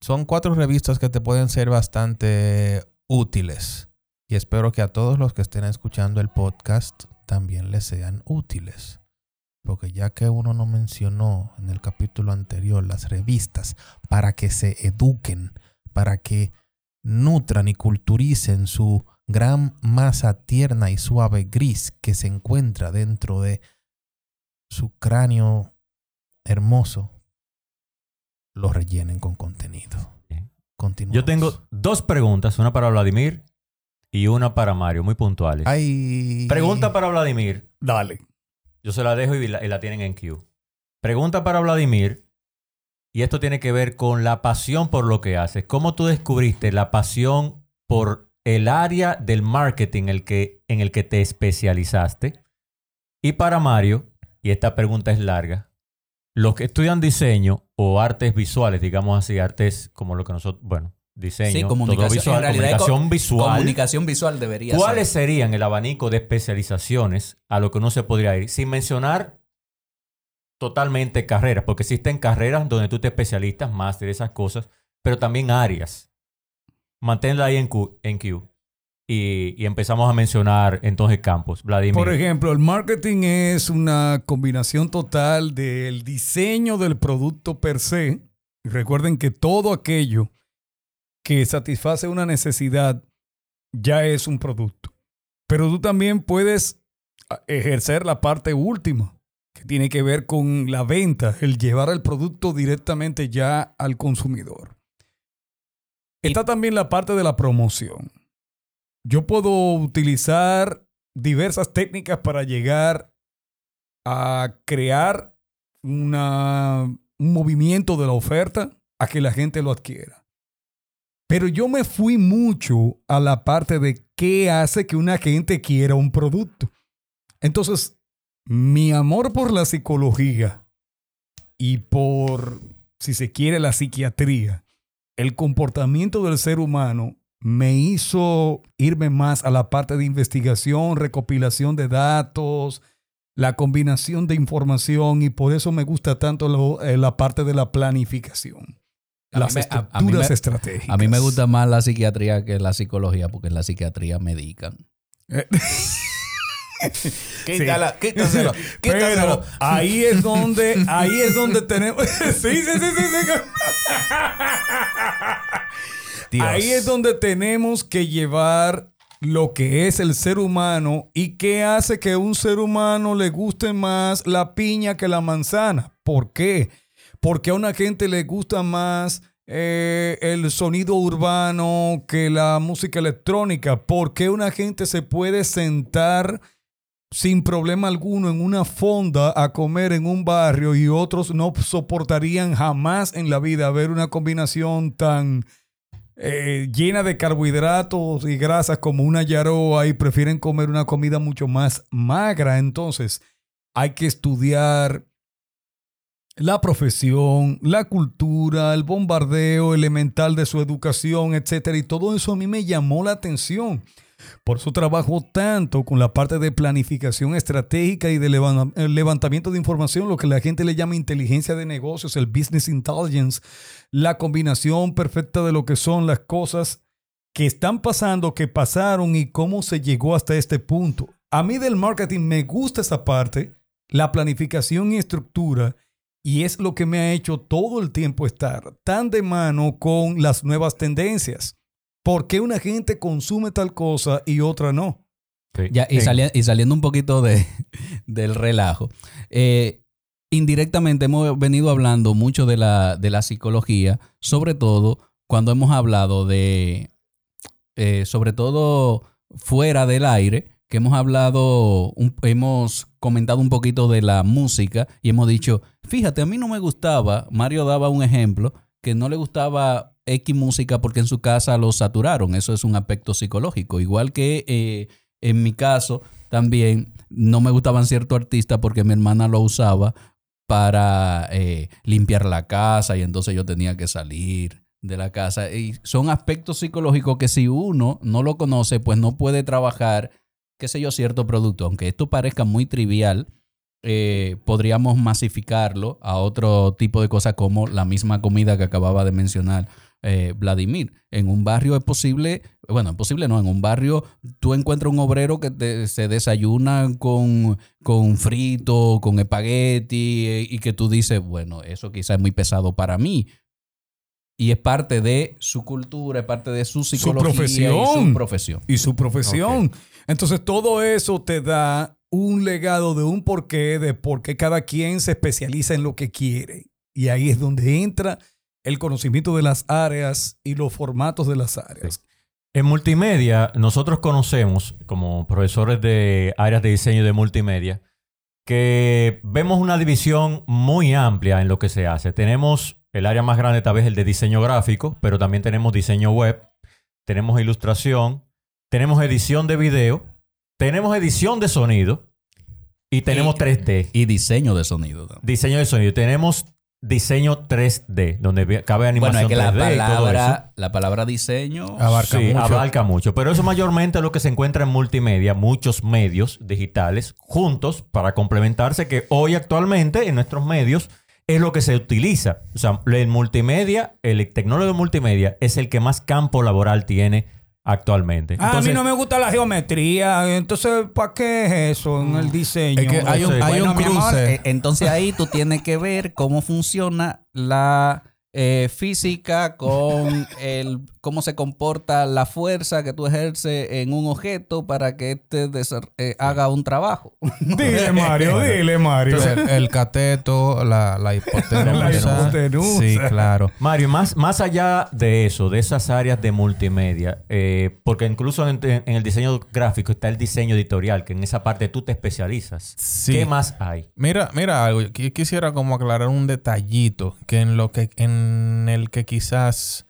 Son cuatro revistas que te pueden ser bastante útiles. Y espero que a todos los que estén escuchando el podcast también les sean útiles. Porque ya que uno no mencionó en el capítulo anterior las revistas para que se eduquen, para que nutran y culturicen su gran masa tierna y suave gris que se encuentra dentro de su cráneo hermoso lo rellenen con contenido. Continuamos. Yo tengo dos preguntas, una para Vladimir y una para Mario, muy puntuales. Ay. Pregunta para Vladimir. Dale. Yo se la dejo y la, y la tienen en Q. Pregunta para Vladimir, y esto tiene que ver con la pasión por lo que haces. ¿Cómo tú descubriste la pasión por el área del marketing en el que, en el que te especializaste? Y para Mario, y esta pregunta es larga, los que estudian diseño o artes visuales, digamos así, artes como lo que nosotros... Bueno, diseño, sí, comunicación, todo visual, realidad, comunicación co- visual. Comunicación visual debería ¿cuáles ser. ¿Cuáles serían el abanico de especializaciones a lo que uno se podría ir? Sin mencionar totalmente carreras, porque existen carreras donde tú te especializas, máster, esas cosas, pero también áreas. Manténla ahí en Q. En Q. Y, y empezamos a mencionar entonces campos. Vladimir. Por ejemplo, el marketing es una combinación total del diseño del producto per se. Recuerden que todo aquello que satisface una necesidad ya es un producto. Pero tú también puedes ejercer la parte última, que tiene que ver con la venta, el llevar el producto directamente ya al consumidor. Está también la parte de la promoción. Yo puedo utilizar diversas técnicas para llegar a crear una, un movimiento de la oferta a que la gente lo adquiera. Pero yo me fui mucho a la parte de qué hace que una gente quiera un producto. Entonces, mi amor por la psicología y por, si se quiere, la psiquiatría, el comportamiento del ser humano, me hizo irme más a la parte de investigación, recopilación de datos, la combinación de información, y por eso me gusta tanto lo, eh, la parte de la planificación, a las me, estructuras a, a me, estratégicas. A mí me gusta más la psiquiatría que la psicología, porque en la psiquiatría medican. Eh. Quítala, sí. quítaselo, quítaselo. Pero ahí es donde, ahí es donde tenemos. sí, sí, sí, sí, sí. Dios. Ahí es donde tenemos que llevar lo que es el ser humano y qué hace que a un ser humano le guste más la piña que la manzana. ¿Por qué? Porque a una gente le gusta más Eh, el sonido urbano que la música electrónica. ¿Por qué una gente se puede sentar sin problema alguno en una fonda a comer en un barrio y otros no soportarían jamás en la vida ver una combinación tan eh, llena de carbohidratos y grasas como una yaroa, y prefieren comer una comida mucho más magra? Entonces hay que estudiar la profesión, la cultura, el bombardeo elemental de su educación, etcétera. Y todo eso a mí me llamó la atención. Por eso trabajo tanto con la parte de planificación estratégica y de levantamiento de información, lo que la gente le llama inteligencia de negocios, el business intelligence, la combinación perfecta de lo que son las cosas que están pasando, que pasaron y cómo se llegó hasta este punto. A mí del marketing me gusta esa parte, la planificación y estructura. Y es lo que me ha hecho todo el tiempo estar tan de mano con las nuevas tendencias. ¿Por qué una gente consume tal cosa y otra no? Sí. Ya, y, sali- y saliendo un poquito de, del relajo. Eh, indirectamente hemos venido hablando mucho de la, de la psicología, sobre todo cuando hemos hablado de, eh, sobre todo fuera del aire, que hemos hablado, un, hemos comentado un poquito de la música y hemos dicho, fíjate, a mí no me gustaba, Mario daba un ejemplo, que no le gustaba X música porque en su casa lo saturaron. Eso es un aspecto psicológico. Igual que eh, en mi caso también no me gustaban ciertos artistas porque mi hermana lo usaba para eh, limpiar la casa y entonces yo tenía que salir de la casa. Y son aspectos psicológicos que si uno no lo conoce, pues no puede trabajar, qué sé yo, cierto producto. Aunque esto parezca muy trivial, eh, podríamos masificarlo a otro tipo de cosas como la misma comida que acababa de mencionar eh, Vladimir. En un barrio es posible, bueno, es posible no, en un barrio tú encuentras un obrero que te, se desayuna con, con frito, con espagueti eh, y que tú dices, bueno, eso quizás es muy pesado para mí. Y es parte de su cultura, es parte de su psicología, su profesión, y su profesión. Y su profesión. Okay. Entonces todo eso te da un legado de un porqué, de por qué cada quien se especializa en lo que quiere. Y ahí es donde entra el conocimiento de las áreas y los formatos de las áreas. Sí. En multimedia, nosotros conocemos, como profesores de áreas de diseño de multimedia, que vemos una división muy amplia en lo que se hace. Tenemos el área más grande, tal vez el de diseño gráfico, pero también tenemos diseño web, tenemos ilustración, tenemos edición de video, tenemos edición de sonido y tenemos y, tres D. Y diseño de sonido también. Diseño de sonido. Tenemos diseño tres D, donde cabe animación, bueno, es que la tres D palabra, y todo eso. La palabra diseño abarca, sí, mucho. abarca mucho. Pero eso mayormente es lo que se encuentra en multimedia. Muchos medios digitales juntos para complementarse, que hoy actualmente en nuestros medios es lo que se utiliza. O sea, el multimedia, el tecnólogo de multimedia es el que más campo laboral tiene actualmente. Ah, entonces, a mí no me gusta la geometría. Entonces, ¿para qué es eso en el diseño? Es que hay un, hay bueno, un cruce. Entonces ahí tú tienes que ver cómo funciona la eh, física con el cómo se comporta la fuerza que tú ejerces en un objeto para que este desa- eh, haga un trabajo. Dile, Mario, dile, Mario. Entonces, el, el cateto, la, la hipotenusa. La hipotenusa. Sí, claro. Mario, más, más allá de eso, de esas áreas de multimedia, eh, porque incluso en, en el diseño gráfico está el diseño editorial, que en esa parte tú te especializas. Sí. ¿Qué más hay? Mira, mira algo. Yo quisiera como aclarar un detallito que en lo que en el que quizás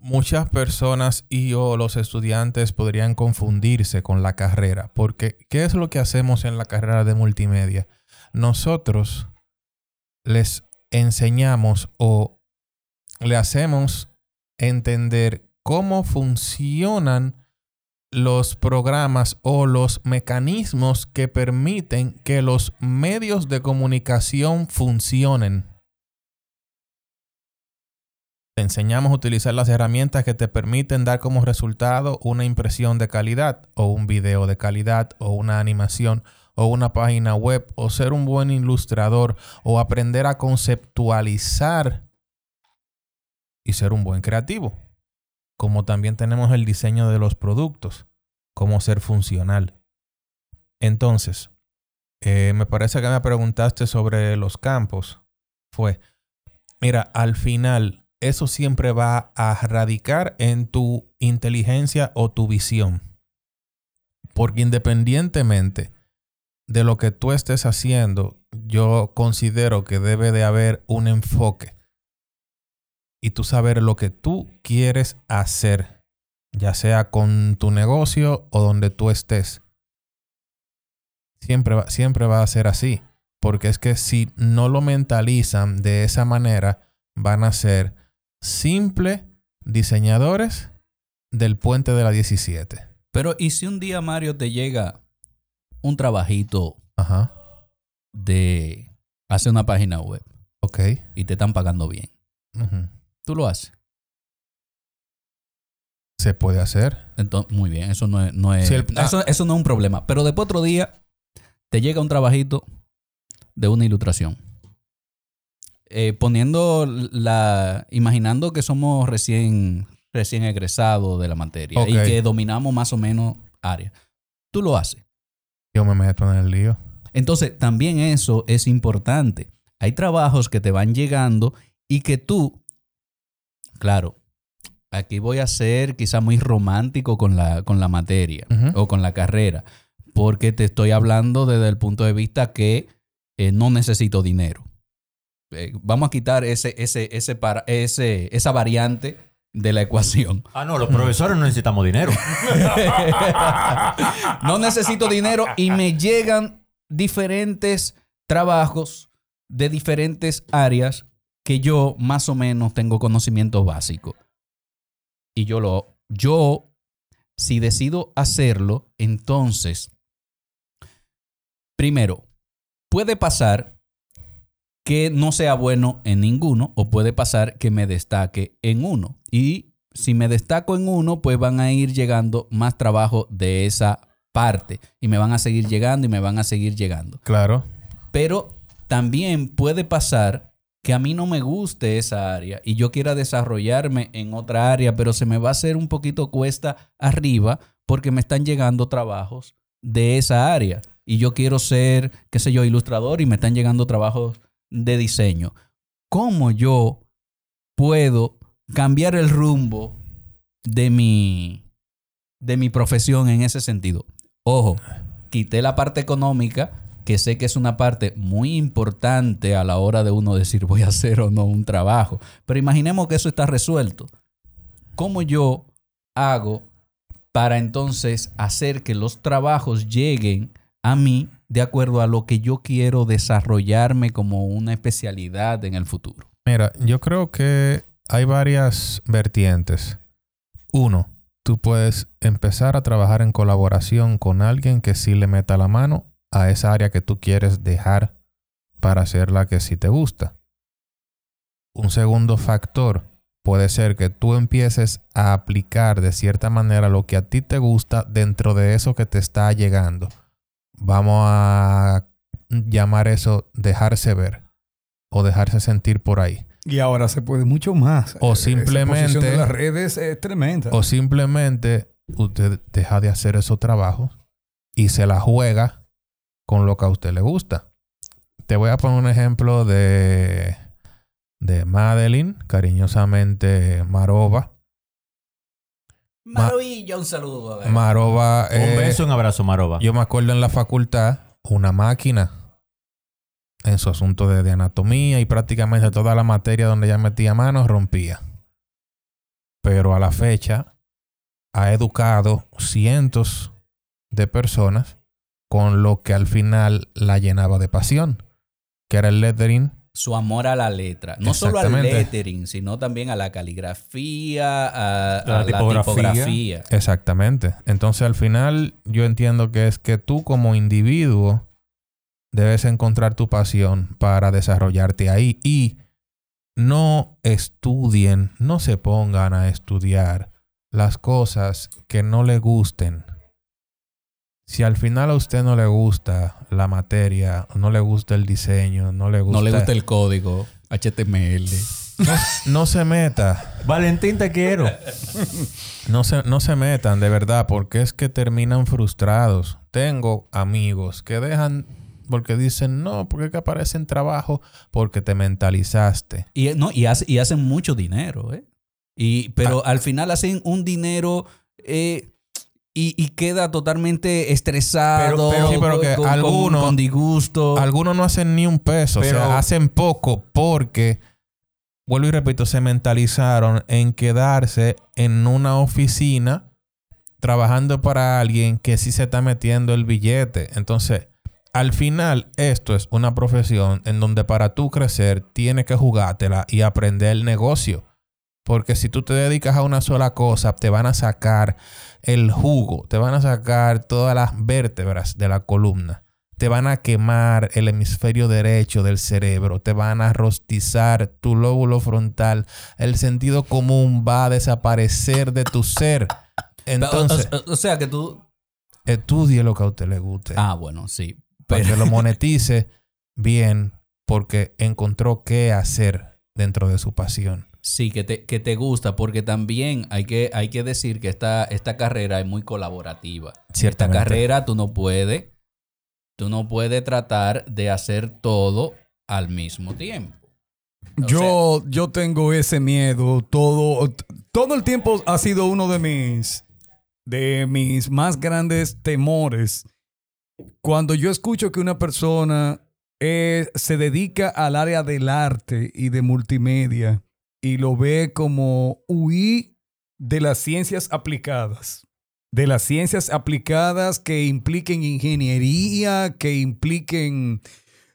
muchas personas y o los estudiantes podrían confundirse con la carrera. Porque, ¿qué es lo que hacemos en la carrera de multimedia? Nosotros les enseñamos o le hacemos entender cómo funcionan los programas o los mecanismos que permiten que los medios de comunicación funcionen. Te enseñamos a utilizar las herramientas que te permiten dar como resultado una impresión de calidad o un video de calidad o una animación o una página web o ser un buen ilustrador o aprender a conceptualizar y ser un buen creativo. Como también tenemos el diseño de los productos, cómo ser funcional. Entonces, eh, me parece que me preguntaste sobre los campos. Fue, mira, al final... Eso siempre va a radicar en tu inteligencia o tu visión. Porque independientemente de lo que tú estés haciendo, yo considero que debe de haber un enfoque. Y tú saber lo que tú quieres hacer, ya sea con tu negocio o donde tú estés. Siempre va, siempre va a ser así. Porque es que si no lo mentalizan de esa manera, van a ser... simples diseñadores del puente de la diecisiete. Pero, ¿y si un día, Mario, te llega un trabajito Ajá. de hacer una página web? Ok. Y te están pagando bien. Uh-huh. ¿Tú lo haces? Se puede hacer. Entonces, muy bien, eso no es, no es, si el, ah, eso, eso no es un problema. Pero después otro día te llega un trabajito de una ilustración. Eh, poniendo la... Imaginando que somos recién, recién egresados de la materia. Okay. Y que dominamos más o menos áreas. Tú lo haces. Yo me meto en el lío. Entonces, también eso es importante. Hay trabajos que te van llegando y que tú... Claro, aquí voy a ser quizá muy romántico con la, con la materia uh-huh. o con la carrera. Porque te estoy hablando desde el punto de vista que eh, no necesito dinero. Eh, vamos a quitar ese, ese, ese para, ese, esa variante de la ecuación. Ah, no, los profesores no necesitamos dinero. No necesito dinero y me llegan diferentes trabajos de diferentes áreas que yo más o menos tengo conocimientos básicos. Y yo lo, yo, si decido hacerlo, entonces, primero, puede pasar que no sea bueno en ninguno o puede pasar que me destaque en uno. Y si me destaco en uno, pues van a ir llegando más trabajo de esa parte y me van a seguir llegando y me van a seguir llegando. Claro. Pero también puede pasar que a mí no me guste esa área y yo quiera desarrollarme en otra área, pero se me va a hacer un poquito cuesta arriba porque me están llegando trabajos de esa área y yo quiero ser, qué sé yo, ilustrador y me están llegando trabajos de diseño. ¿Cómo yo puedo cambiar el rumbo de mi, de mi profesión en ese sentido? Ojo, quité la parte económica, que sé que es una parte muy importante a la hora de uno decir voy a hacer o no un trabajo. Pero imaginemos que eso está resuelto. ¿Cómo yo hago para entonces hacer que los trabajos lleguen a mí de acuerdo a lo que yo quiero desarrollarme como una especialidad en el futuro? Mira, yo creo que hay varias vertientes. Uno, tú puedes empezar a trabajar en colaboración con alguien que sí le meta la mano a esa área que tú quieres dejar para hacer la que sí te gusta. Un segundo factor puede ser que tú empieces a aplicar de cierta manera lo que a ti te gusta dentro de eso que te está llegando. Vamos a llamar eso dejarse ver o dejarse sentir por ahí. Y ahora se puede mucho más. O simplemente... La exposición de las redes es tremenda. O simplemente usted deja de hacer esos trabajos y se la juega con lo que a usted le gusta. Te voy a poner un ejemplo de, de Madeline, cariñosamente Marova. Maravilla, un saludo. A Marova. Un eh, beso, un abrazo, Marova. Yo me acuerdo en la facultad, una máquina en su asunto de, de anatomía y prácticamente toda la materia donde ella metía manos rompía. Pero a la fecha ha educado cientos de personas con lo que al final la llenaba de pasión, que era el lettering. Su amor a la letra. No solo al lettering, sino también a la caligrafía, a, a la, tipografía. la tipografía. Exactamente. Entonces, al final, yo entiendo que es que tú como individuo debes encontrar tu pasión para desarrollarte ahí. Y no estudien, no se pongan a estudiar las cosas que no les gusten. Si al final a usted no le gusta la materia, no le gusta el diseño, no le gusta... No le gusta el código, H T M L. No, no se meta. Valentín, te quiero. No se, no se metan, de verdad, porque es que terminan frustrados. Tengo amigos que dejan porque dicen, no, porque es que aparecen trabajo porque te mentalizaste. Y, no, y, hace, y hacen mucho dinero, ¿eh? Y, pero ah. al final hacen un dinero... Eh, Y, y queda totalmente estresado, pero, pero, sí, pero que con, algunos, con, con disgusto. Algunos no hacen ni un peso, pero, o sea, hacen poco porque, vuelvo y repito, se mentalizaron en quedarse en una oficina trabajando para alguien que sí se está metiendo el billete. Entonces, al final, esto es una profesión en donde para tú crecer tienes que jugártela y aprender el negocio. Porque si tú te dedicas a una sola cosa, te van a sacar el jugo, te van a sacar todas las vértebras de la columna, te van a quemar el hemisferio derecho del cerebro, te van a rostizar tu lóbulo frontal, el sentido común va a desaparecer de tu ser. Entonces, o, o, o sea que tú... Estudie lo que a usted le guste. Ah, bueno, sí. Pero... Para que lo monetice bien porque encontró qué hacer dentro de su pasión. Sí, que te, que te gusta, porque también hay que, hay que decir que esta, esta carrera es muy colaborativa. Esta carrera tú no puedes, tú no puedes tratar de hacer todo al mismo tiempo. O yo, sea, yo tengo ese miedo. Todo, todo el tiempo ha sido uno de mis, de mis más grandes temores. Cuando yo escucho que una persona eh, se dedica al área del arte y de multimedia, y lo ve como huir de las ciencias aplicadas. De las ciencias aplicadas que impliquen ingeniería, que impliquen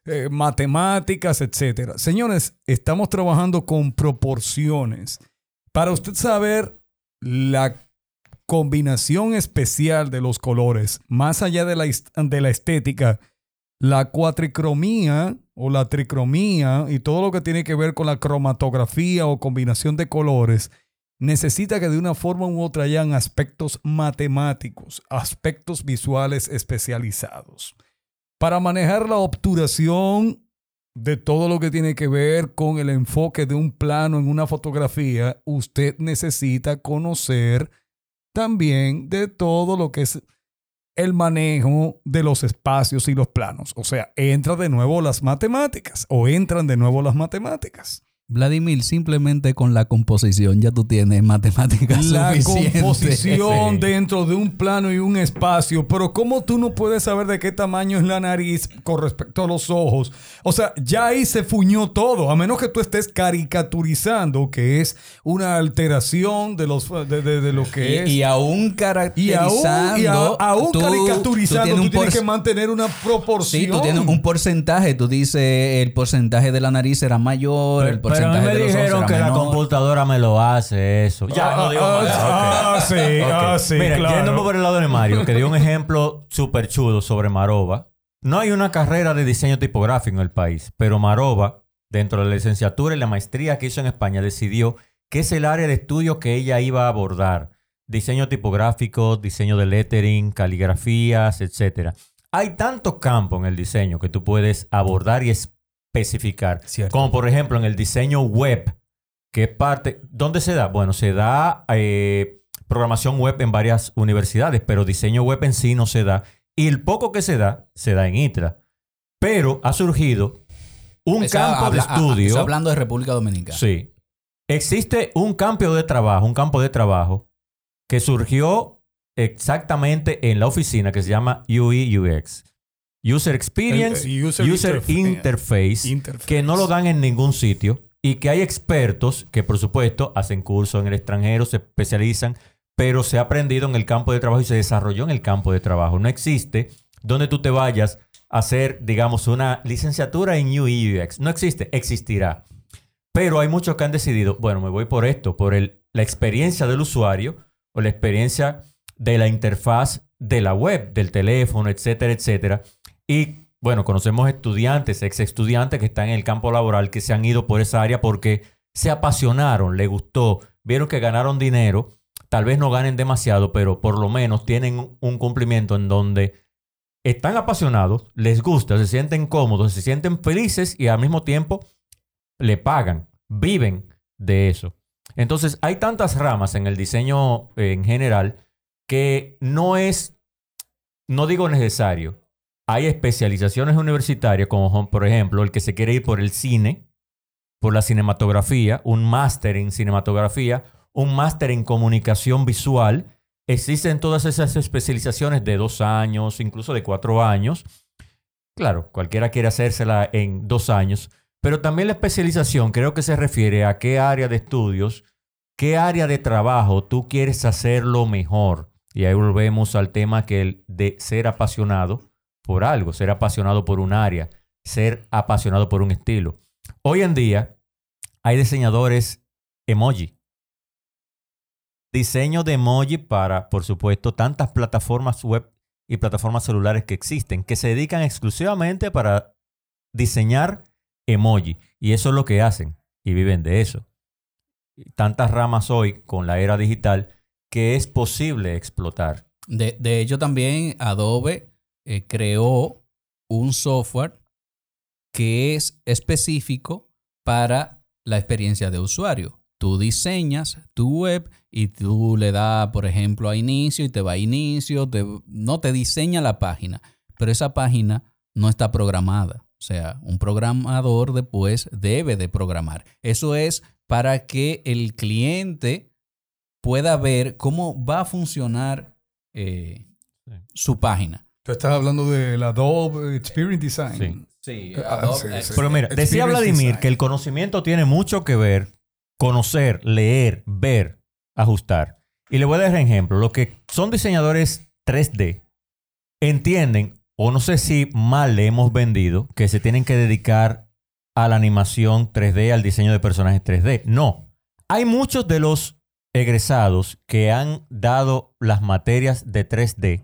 eh, matemáticas, etcétera. Señores, estamos trabajando con proporciones. Para usted saber la combinación especial de los colores, más allá de la, de la estética, la cuatricromía o la tricromía y todo lo que tiene que ver con la cromatografía o combinación de colores necesita que de una forma u otra hayan aspectos matemáticos, aspectos visuales especializados. Para manejar la obturación de todo lo que tiene que ver con el enfoque de un plano en una fotografía, usted necesita conocer también de todo lo que es el manejo de los espacios y los planos. O sea, entra de nuevo las matemáticas o entran de nuevo las matemáticas. Vladimir, simplemente con la composición ya tú tienes matemáticas la suficiente. Composición sí. Dentro de un plano y un espacio. Pero ¿cómo tú no puedes saber de qué tamaño es la nariz con respecto a los ojos? O sea, ya ahí se fuñó todo. A menos que tú estés caricaturizando, que es una alteración de, los, de, de, de lo que y, es. Y aún caracterizando. Y aún, y a, aún tú, caricaturizando, tú tienes, tú tienes por... que mantener una proporción. Sí, tú tienes un porcentaje. Tú dices el porcentaje de la nariz será mayor, pero el porcentaje. Pero a mí me dijeron que la computadora me lo hace eso. Ya, no digo más. Ah, sí, ah, sí, mira, yéndome por el lado de Mario, que dio un ejemplo súper chulo sobre Marova. No hay una carrera de diseño tipográfico en el país, pero Marova, dentro de la licenciatura y la maestría que hizo en España, decidió que es el área de estudio que ella iba a abordar. Diseño tipográfico, diseño de lettering, caligrafías, etcétera. Hay tantos campos en el diseño que tú puedes abordar y es especificar. Cierto. Como por ejemplo en el diseño web, que parte, ¿dónde se da? Bueno, se da eh, programación web en varias universidades, pero diseño web en sí no se da. Y el poco que se da, se da en I T L A. Pero ha surgido un esa campo habla, de estudio. Está hablando de República Dominicana. Sí. Existe un campo de trabajo, un campo de trabajo que surgió exactamente en la oficina que se llama U I U X. User Experience, el, el User, user interf- interface, interface, que no lo dan en ningún sitio y que hay expertos que, por supuesto, hacen cursos en el extranjero, se especializan, pero se ha aprendido en el campo de trabajo y se desarrolló en el campo de trabajo. No existe donde tú te vayas a hacer, digamos, una licenciatura en U I U X. No existe, existirá. Pero hay muchos que han decidido, bueno, me voy por esto, por el, la experiencia del usuario o la experiencia de la interfaz de la web, del teléfono, etcétera, etcétera. Y, bueno, conocemos estudiantes, ex estudiantes que están en el campo laboral que se han ido por esa área porque se apasionaron, les gustó, vieron que ganaron dinero. Tal vez no ganen demasiado, pero por lo menos tienen un cumplimiento en donde están apasionados, les gusta, se sienten cómodos, se sienten felices y al mismo tiempo le pagan, viven de eso. Entonces, hay tantas ramas en el diseño en general que no es, no digo necesario. Hay especializaciones universitarias, como por ejemplo el que se quiere ir por el cine, por la cinematografía, un máster en cinematografía, un máster en comunicación visual. Existen todas esas especializaciones de dos años, incluso de cuatro años. Claro, cualquiera quiere hacérsela en dos años, pero también la especialización creo que se refiere a qué área de estudios, qué área de trabajo tú quieres hacerlo mejor. Y ahí volvemos al tema que el de ser apasionado por algo, ser apasionado por un área, ser apasionado por un estilo. Hoy en día hay diseñadores emoji. Diseño de emoji para, por supuesto, tantas plataformas web y plataformas celulares que existen, que se dedican exclusivamente para diseñar emoji. Y eso es lo que hacen y viven de eso. Tantas ramas hoy con la era digital que es posible explotar. De, de hecho, también Adobe Eh, creó un software que es específico para la experiencia de usuario. Tú diseñas tu web y tú le das, por ejemplo, a inicio y te va a inicio, te, no te diseña la página, pero esa página no está programada. O sea, un programador después debe de programar. Eso es para que el cliente pueda ver cómo va a funcionar eh, sí. su página. Tú estás hablando del Adobe Experience Design. Sí, sí, Adobe, sí, sí. Pero mira, decía Vladimir Design que el conocimiento tiene mucho que ver, conocer, leer, ver, ajustar. Y le voy a dar un ejemplo. Los que son diseñadores tres D entienden, o no sé si mal le hemos vendido, que se tienen que dedicar a la animación tres D, al diseño de personajes tres D. No. Hay muchos de los egresados que han dado las materias de tres D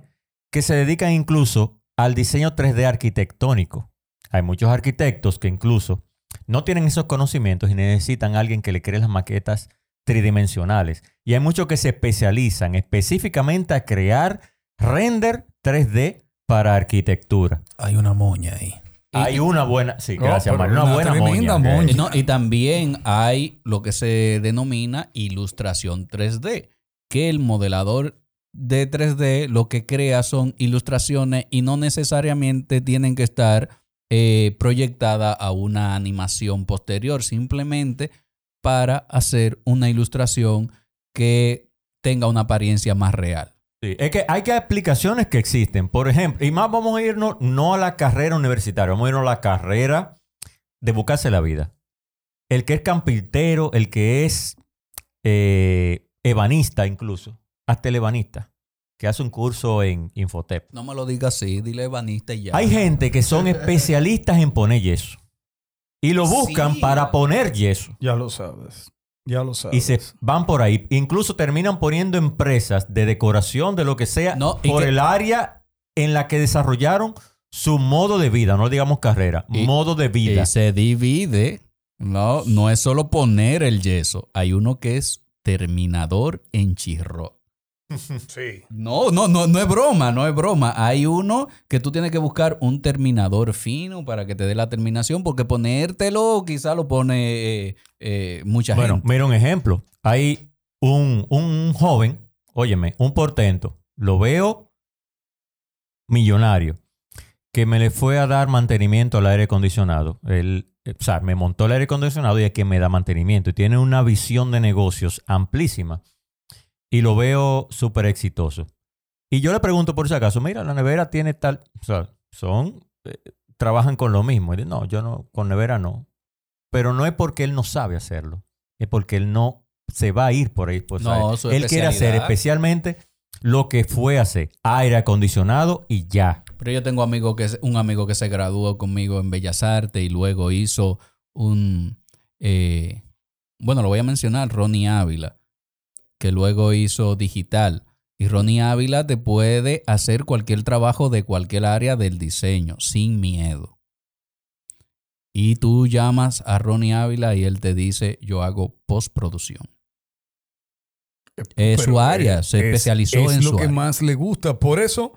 que se dedican incluso al diseño tres D arquitectónico. Hay muchos arquitectos que incluso no tienen esos conocimientos y necesitan a alguien que le cree las maquetas tridimensionales. Y hay muchos que se especializan específicamente a crear render tres D para arquitectura. Hay una moña ahí. Hay una buena... Sí, gracias, oh, Mario. Una, una buena moña. moña. No, y también hay lo que se denomina ilustración tres D, que el modelador de tres D lo que crea son ilustraciones y no necesariamente tienen que estar eh, proyectadas a una animación posterior, simplemente para hacer una ilustración que tenga una apariencia más real. Sí, es que hay que aplicaciones que existen, por ejemplo, y más vamos a irnos no a la carrera universitaria, vamos a irnos a la carrera de buscarse la vida. El que es carpintero, el que es eh, ebanista incluso, hasta el ebanista, que hace un curso en Infotep. No me lo digas así, dile ebanista y ya. Hay gente que son especialistas en poner yeso y lo buscan sí. para poner yeso. Ya lo sabes. Ya lo sabes. Y se van por ahí. Incluso terminan poniendo empresas de decoración, de lo que sea, no, por que... el área en la que desarrollaron su modo de vida. No digamos carrera, y, modo de vida. Y se divide. No, no es solo poner el yeso. Hay uno que es terminador en chirro. Sí. No, no, no, no es broma, no es broma. Hay uno que tú tienes que buscar un terminador fino para que te dé la terminación, porque ponértelo quizá lo pone eh, eh, mucha bueno, gente. Bueno, mira un ejemplo. Hay un, un joven, óyeme, un portento, lo veo millonario, que me le fue a dar mantenimiento al aire acondicionado. Él, o sea, me montó el aire acondicionado y es quien me da mantenimiento. Y tiene una visión de negocios amplísima. Y lo veo súper exitoso. Y yo le pregunto por si acaso, mira, la nevera tiene tal... O sea, son... Eh, trabajan con lo mismo. Y dice, no, yo no, con nevera no. Pero no es porque él no sabe hacerlo. Es porque él no se va a ir por ahí. Por no, su él quiere hacer especialmente lo que fue hacer. Aire acondicionado y ya. Pero yo tengo amigo que, un amigo que se graduó conmigo en Bellas Artes y luego hizo un... Eh, bueno, lo voy a mencionar, Ronnie Ávila, que luego hizo digital. Y Ronnie Ávila te puede hacer cualquier trabajo de cualquier área del diseño, sin miedo. Y tú llamas a Ronnie Ávila y él te dice, yo hago postproducción. Es su área, es, se especializó es, es en su área. Es lo que más le gusta. Por eso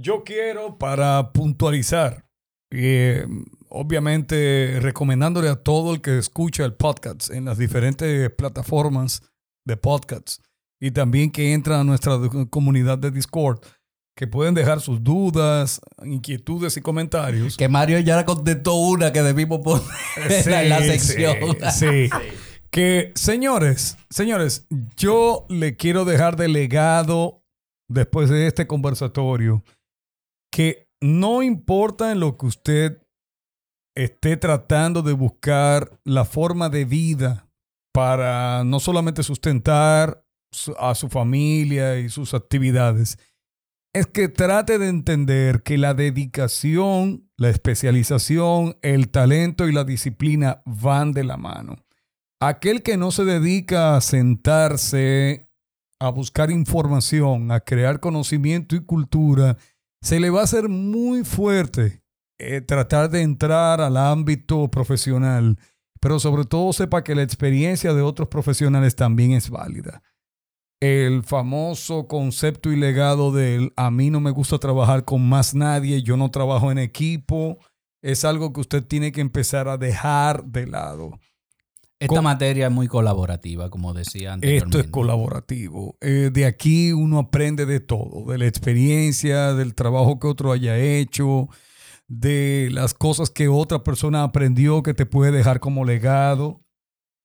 yo quiero, para puntualizar, eh, obviamente recomendándole a todo el que escucha el podcast en las diferentes plataformas de podcasts y también que entra a nuestra comunidad de Discord, que pueden dejar sus dudas, inquietudes y comentarios. Que Mario ya contestó una que debimos poner sí, en la sección. Sí, sí. Que, señores, señores, yo le quiero dejar de legado, después de este conversatorio, que no importa en lo que usted esté tratando de buscar la forma de vida para no solamente sustentar a su familia y sus actividades, es que trate de entender que la dedicación, la especialización, el talento y la disciplina van de la mano. Aquel que no se dedica a sentarse, a buscar información, a crear conocimiento y cultura, se le va a hacer muy fuerte eh, tratar de entrar al ámbito profesional. Pero sobre todo sepa que la experiencia de otros profesionales también es válida. El famoso concepto y legado del a mí no me gusta trabajar con más nadie, yo no trabajo en equipo, es algo que usted tiene que empezar a dejar de lado. Esta con, materia es muy colaborativa, como decía anteriormente. Esto es colaborativo. Eh, de aquí uno aprende de todo, de la experiencia, del trabajo que otro haya hecho, de las cosas que otra persona aprendió que te puede dejar como legado,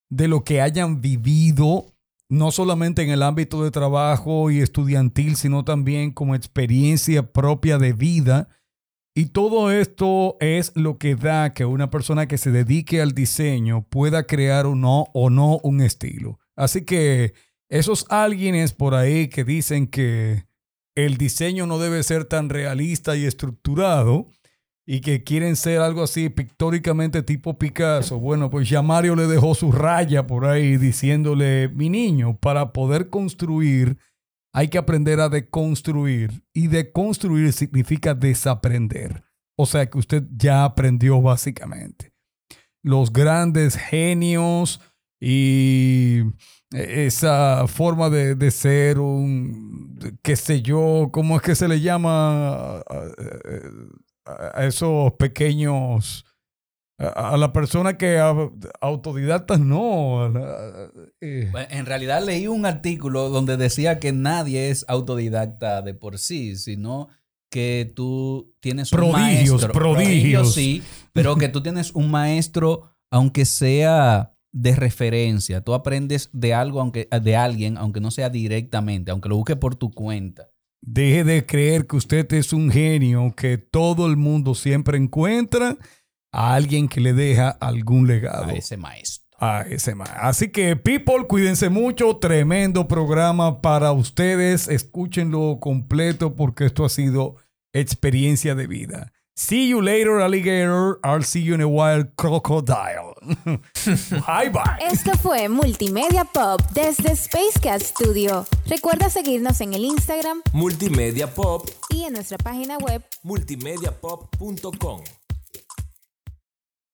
de lo que hayan vivido, no solamente en el ámbito de trabajo y estudiantil, sino también como experiencia propia de vida. Y todo esto es lo que da que una persona que se dedique al diseño pueda crear o no, o no un estilo. Así que esos alguienes por ahí que dicen que el diseño no debe ser tan realista y estructurado, y que quieren ser algo así pictóricamente tipo Picasso. Bueno, pues ya Mario le dejó su raya por ahí diciéndole, mi niño, para poder construir hay que aprender a deconstruir. Y deconstruir significa desaprender. O sea que usted ya aprendió básicamente. Los grandes genios y esa forma de, de ser un, qué sé yo, ¿cómo es que se le llama? A esos pequeños A, a la persona que a, autodidacta no. Eh. En realidad leí un artículo donde decía que nadie es autodidacta de por sí, sino que tú tienes prodigios, un maestro. Prodigios, prodigios. Sí, pero que tú tienes un maestro, aunque sea de referencia. Tú aprendes de algo, aunque de alguien, aunque no sea directamente, aunque lo busques por tu cuenta. Deje de creer que usted es un genio, que todo el mundo siempre encuentra a alguien que le deja algún legado. A ese maestro. A ese maestro. Así que, people, cuídense mucho. Tremendo programa para ustedes. Escúchenlo completo porque esto ha sido experiencia de vida. See you later, alligator. I'll see you in a wild crocodile. Bye, bye. Esto fue Multimedia Pop desde SpaceCast Studio. Recuerda seguirnos en el Instagram Multimedia Pop y en nuestra página web multimedia pop punto com.